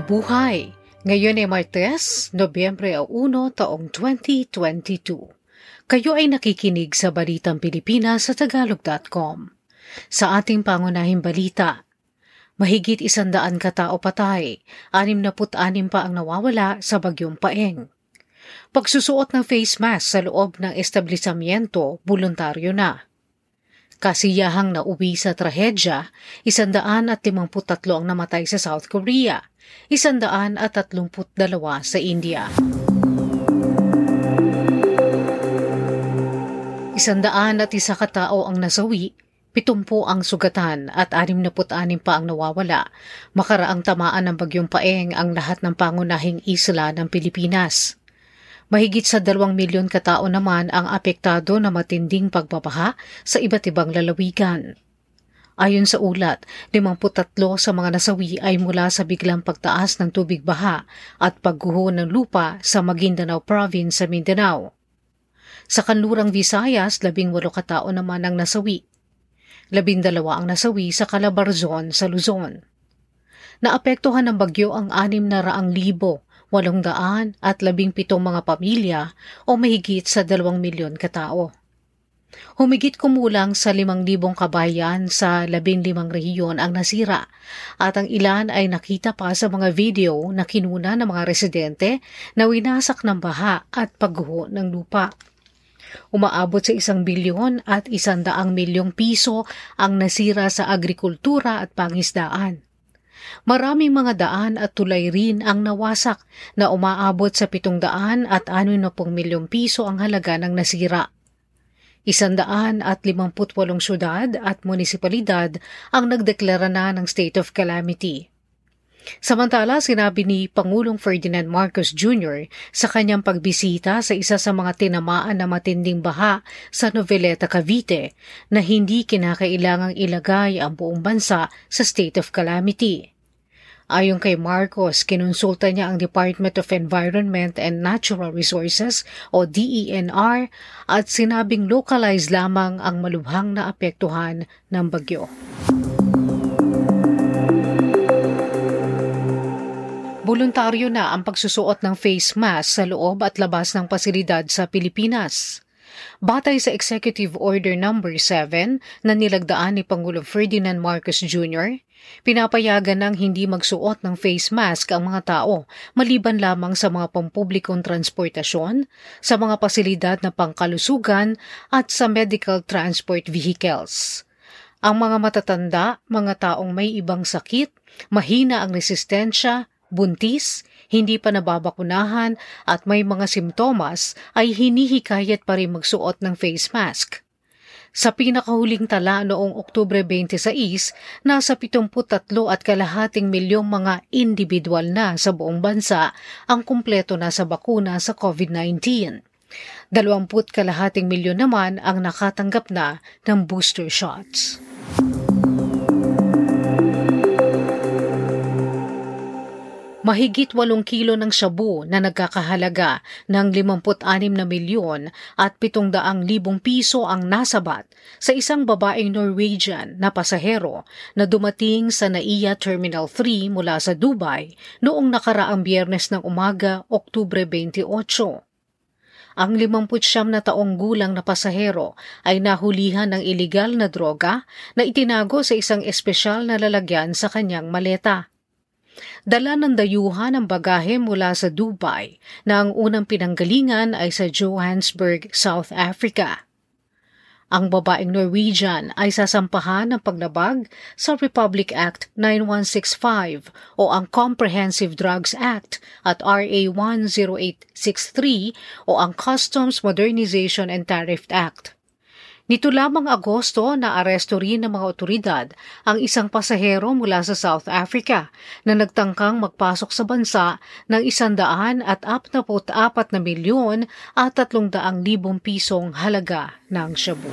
Mabuhay! Ngayon ay Martes, Nobyembre 1, taong 2022. Kayo ay nakikinig sa Balitang Pilipinas sa Tagalog.com. Sa ating pangunahing balita, mahigit 100 katao patay, 66 pa ang nawawala sa Bagyong Paeng. Pagsusuot ng face mask sa loob ng establishmento, voluntaryo na. Kasiyahang nauwi sa trahedya, 153 ang namatay sa South Korea, 132 sa India. 101 katao ang nasawi, 70 ang sugatan at 66 pa ang nawawala. Makaraang tamaan ng Bagyong Paeng ang lahat ng pangunahing isla ng Pilipinas. Mahigit sa 2 milyon katao naman ang apektado na matinding pagbabaha sa iba't ibang lalawigan. Ayon sa ulat, 53 sa mga nasawi ay mula sa biglang pagtaas ng tubig baha at pagguho ng lupa sa Maguindanao Province sa Mindanao. Sa Kanlurang Visayas, 18 katao naman ang nasawi. 12 ang nasawi sa Calabarzon sa Luzon. Naapektuhan ng bagyo ang 600,000 817 mga pamilya o mahigit sa 2 milyon katao. Humigit kumulang sa 5,000 kabayan sa 15 rehiyon ang nasira at ang ilan ay nakita pa sa mga video na kinuna ng mga residente na winasak ng baha at pagguho ng lupa. Umaabot sa 1 bilyon at 100 milyong piso ang nasira sa agrikultura at pangisdaan. Maraming mga daan at tulay rin ang nawasak na umaabot sa 760 milyong piso ang halaga ng nasira. 158 syudad at munisipalidad ang nagdeklara na ng state of calamity. Samantala, sinabi ni Pangulong Ferdinand Marcos Jr. sa kanyang pagbisita sa isa sa mga tinamaan na matinding baha sa Noveleta, Cavite, na hindi kinakailangang ilagay ang buong bansa sa state of calamity. Ayon kay Marcos, kinonsulta niya ang Department of Environment and Natural Resources o DENR at sinabing localized lamang ang malubhang na apektuhan ng bagyo. Voluntaryo na ang pagsusuot ng face mask sa loob at labas ng pasilidad sa Pilipinas. Batay sa Executive Order No. 7 na nilagdaan ni Pangulong Ferdinand Marcos Jr., pinapayagan ng hindi magsuot ng face mask ang mga tao maliban lamang sa mga pampublikong transportasyon, sa mga pasilidad na pangkalusugan at sa medical transport vehicles. Ang mga matatanda, mga taong may ibang sakit, mahina ang resistensya, buntis, hindi pa nababakunahan at may mga simptomas ay hinihikayat pa rin magsuot ng face mask. Sa pinakahuling tala noong Oktubre 26, nasa 73.5 milyong mga individual na sa buong bansa ang kumpleto na sa bakuna sa COVID-19. 20.5 milyon naman ang nakatanggap na ng booster shots. Mahigit 8 kilo ng shabu na nagkakahalaga ng 56 milyon at 700,000 piso ang nasabat sa isang babaeng Norwegian na pasahero na dumating sa NAIA Terminal 3 mula sa Dubai noong nakaraang Biyernes ng umaga, Oktubre 28. Ang 59 na taong gulang na pasahero ay nahulihan ng ilegal na droga na itinago sa isang espesyal na lalagyan sa kanyang maleta. Dala ng dayuhan ang bagahe mula sa Dubai na ang unang pinanggalingan ay sa Johannesburg, South Africa. Ang babaeng Norwegian ay sasampahan ng paglabag sa Republic Act 9165 o ang Comprehensive Drugs Act at RA 10863 o ang Customs Modernization and Tariff Act. Nito lamang Agosto na aresto rin ng mga otoridad ang isang pasahero mula sa South Africa na nagtangkang magpasok sa bansa ng 144 milyon at 300,000 pisong halaga ng shabu.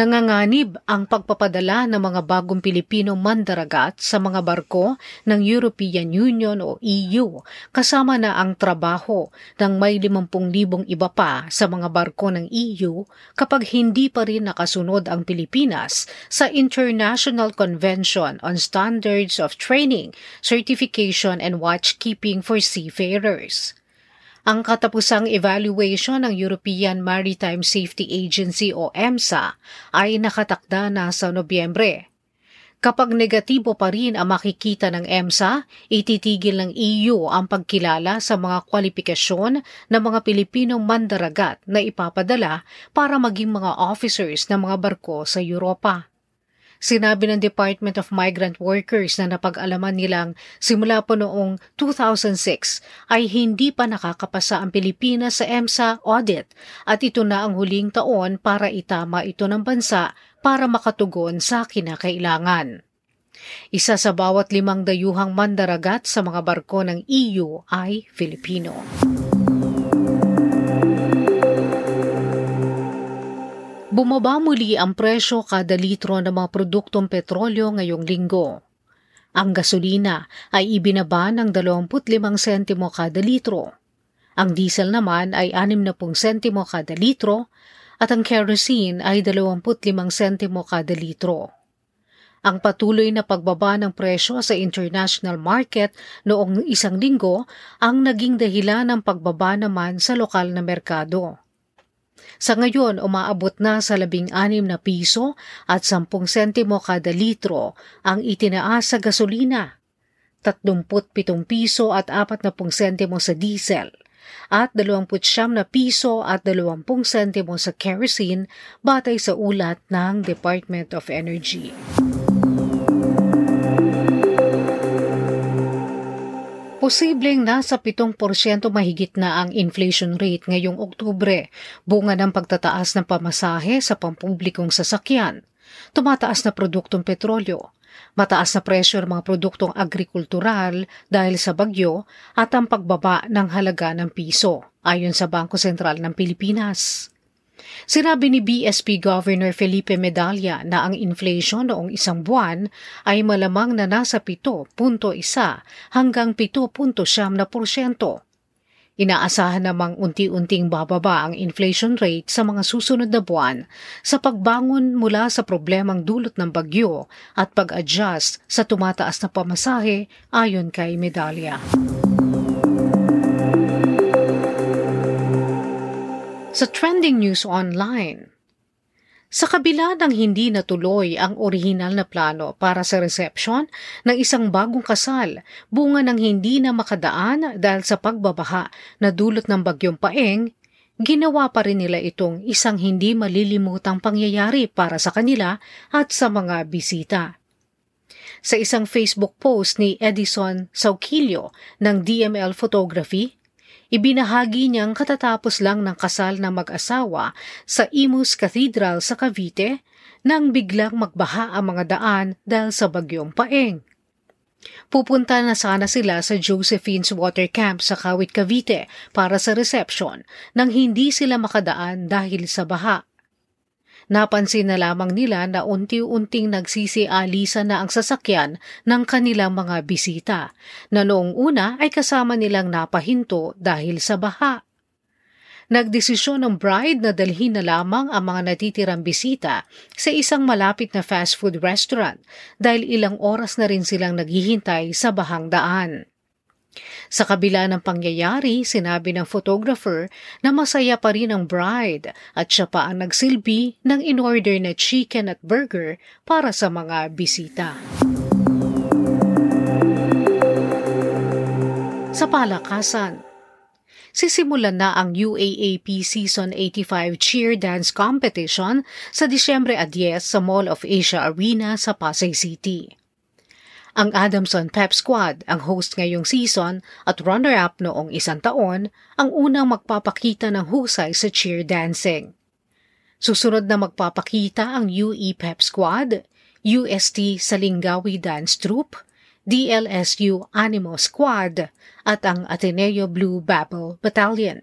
Nanganganib ang pagpapadala ng mga bagong Pilipino mandaragat sa mga barko ng European Union o EU, kasama na ang trabaho ng may 50,000 iba pa sa mga barko ng EU kapag hindi pa rin nakasunod ang Pilipinas sa International Convention on Standards of Training, Certification and Watchkeeping for Seafarers. Ang katapusang evaluation ng European Maritime Safety Agency o EMSA ay nakatakda na sa Nobyembre. Kapag negatibo pa rin ang makikita ng EMSA, ititigil ng EU ang pagkilala sa mga kwalipikasyon ng mga Pilipinong mandaragat na ipapadala para maging mga officers ng mga barko sa Europa. Sinabi ng Department of Migrant Workers na napag-alaman nilang simula pa noong 2006 ay hindi pa nakakapasa ang Pilipinas sa EMSA audit at ito na ang huling taon para itama ito ng bansa para makatugon sa kinakailangan. Isa sa bawat 5 dayuhang mandaragat sa mga barko ng EU ay Filipino. Bumaba muli ang presyo kada litro ng mga produktong petrolyo ngayong linggo. Ang gasolina ay ibinaba ng 25 sentimo kada litro. Ang diesel naman ay 60 sentimo kada litro at ang kerosene ay 25 sentimo kada litro. Ang patuloy na pagbaba ng presyo sa international market noong isang linggo ang naging dahilan ng pagbaba naman sa lokal na merkado. Sa ngayon, umaabot na sa 16 piso at 10 sentimo kada litro ang itinaas sa gasolina, 37 piso at 40 sentimo sa diesel, at 29 piso at 20 sentimo sa kerosene batay sa ulat ng Department of Energy. Posibleng nasa 7% mahigit na ang inflation rate ngayong Oktubre, bunga ng pagtataas ng pamasahe sa pampublikong sasakyan, tumataas na produktong petrolyo, mataas na presyo ng mga produktong agrikultural dahil sa bagyo at ang pagbaba ng halaga ng piso, ayon sa Bangko Sentral ng Pilipinas. Sinabi ni BSP Governor Felipe Medalla na ang inflation noong isang buwan ay malamang na nasa 7.1 hanggang 7.7%. Inaasahan namang unti-unting bababa ang inflation rate sa mga susunod na buwan sa pagbangon mula sa problemang dulot ng bagyo at pag-adjust sa tumataas na pamasahe ayon kay Medalla. Sa Trending News Online, sa kabila ng hindi natuloy ang orihinal na plano para sa reception ng isang bagong kasal, bunga ng hindi na makadaan dahil sa pagbabaha na dulot ng Bagyong Paeng, ginawa pa rin nila itong isang hindi malilimutang pangyayari para sa kanila at sa mga bisita. Sa isang Facebook post ni Edison Sauquillo ng DML Photography, ibinahagi niyang katatapos lang ng kasal na mag-asawa sa Imus Cathedral sa Cavite nang biglang magbaha ang mga daan dahil sa Bagyong Paeng. Pupunta na sana sila sa Josephine's Water Camp sa Kawit, Cavite para sa reception nang hindi sila makadaan dahil sa baha. Napansin na lamang nila na unti-unting nagsisialisa na ang sasakyan ng kanilang mga bisita, na noong una ay kasama nilang napahinto dahil sa baha. Nagdesisyon ng bride na dalhin na lamang ang mga natitirang bisita sa isang malapit na fast food restaurant dahil ilang oras na rin silang naghihintay sa bahang daan. Sa kabila ng pangyayari, sinabi ng photographer na masaya pa rin ang bride at siya pa ang nagsilbi ng in-order na chicken at burger para sa mga bisita. Sa palakasan, sisimulan na ang UAAP Season 85 Cheer Dance Competition sa Disyembre 10 sa Mall of Asia Arena sa Pasay City. Ang Adamson Pep Squad, ang host ngayong season at runner-up noong isang taon, ang unang magpapakita ng husay sa cheer dancing. Susunod na magpapakita ang UE Pep Squad, UST Salingawi Dance Troupe, DLSU Animal Squad at ang Ateneo Blue Babble Battalion.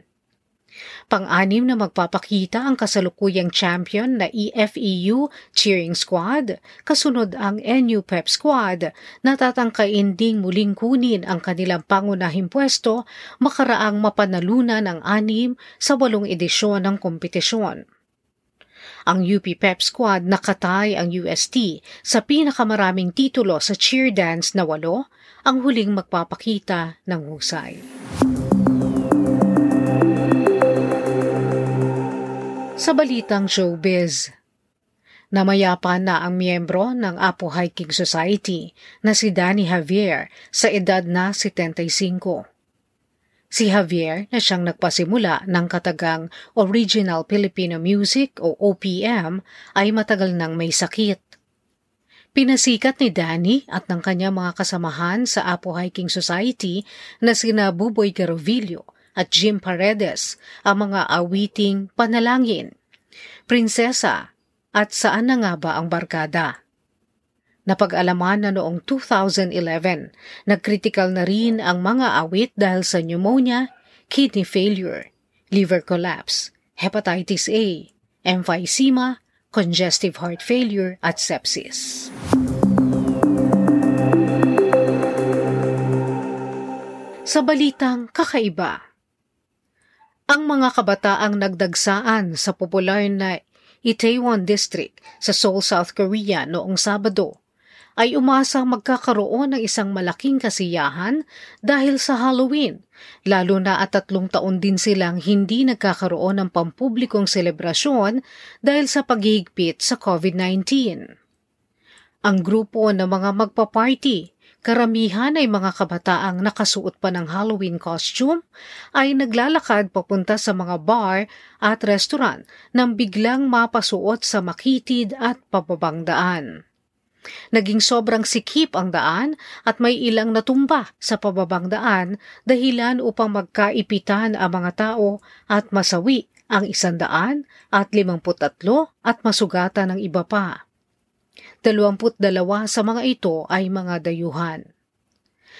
Pang-anim na magpapakita ang kasalukuyang champion na EFEU Cheering Squad, kasunod ang NU Pep Squad, na tatangkain ding muling kunin ang kanilang pangunahing pwesto makaraang mapanalunan ang anim sa 8 edisyon ng kompetisyon. Ang UP Pep Squad nakatay ang UST sa pinakamaraming titulo sa cheer dance na 8, ang huling magpapakita ng husay. Sa balitang showbiz, namayapa na ang miyembro ng Apo Hiking Society na si Danny Javier sa edad na 75. Si Javier na siyang nagpasimula ng katagang Original Filipino Music o OPM ay matagal nang may sakit. Pinasikat ni Danny at ng kanyang mga kasamahan sa Apo Hiking Society na sina Buboy Garovillo at Jim Paredes ang mga awiting Panalangin, Prinsesa at Saan na nga ba ang Barkada. Napag-alaman na noong 2011, nagkritikal na rin ang mga awit dahil sa pneumonia, kidney failure, liver collapse, hepatitis A, emphysema, congestive heart failure at sepsis. Sa balitang kakaiba, ang mga kabataang nagdagsaan sa popular na Itaewon District sa Seoul, South Korea noong Sabado ay umaasang magkakaroon ng isang malaking kasiyahan dahil sa Halloween, lalo na at 3 taon din silang hindi nagkakaroon ng pampublikong selebrasyon dahil sa paghihigpit sa COVID-19. Ang grupo ng mga magpa-party, karamihan ay mga kabataang nakasuot pa ng Halloween costume, ay naglalakad papunta sa mga bar at restaurant nang biglang mapasuot sa makitid at pababang daan. Naging sobrang sikip ang daan at may ilang natumba sa pababang daan dahilan upang magkaipitan ang mga tao at masawi ang 153 at masugatan ng iba pa. 22 sa mga ito ay mga dayuhan.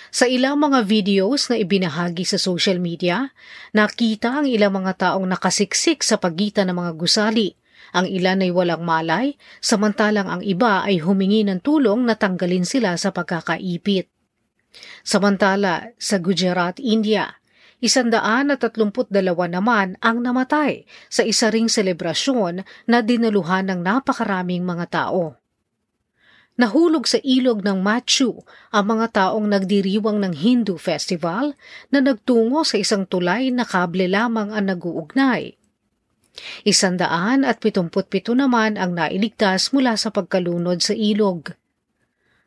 Sa ilang mga videos na ibinahagi sa social media, nakita ang ilang mga taong nakasiksik sa pagitan ng mga gusali. Ang ilan ay walang malay, samantalang ang iba ay humingi ng tulong na tanggalin sila sa pagkakaipit. Samantala, sa Gujarat, India, 132 naman ang namatay sa isa ring selebrasyon na dinaluhan ng napakaraming mga tao. Nahulog sa ilog ng Machu ang mga taong nagdiriwang ng Hindu Festival na nagtungo sa isang tulay na kable lamang ang naguugnay. 177 naman ang nailigtas mula sa pagkalunod sa ilog.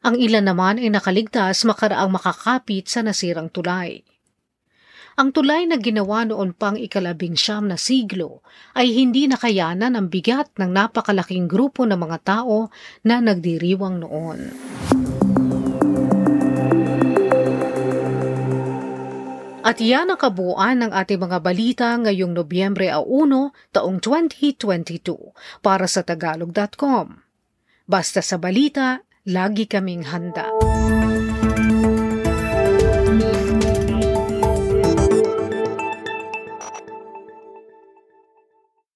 Ang ilan naman ay nakaligtas makaraang makakapit sa nasirang tulay. Ang tulay na ginawa noon pang 19 na siglo ay hindi nakayanan ang bigat ng napakalaking grupo ng mga tao na nagdiriwang noon. At yan ang kabuuan ng ating mga balita ngayong Nobyembre 1, taong 2022 para sa Tagalog.com. Basta sa balita, lagi kaming handa.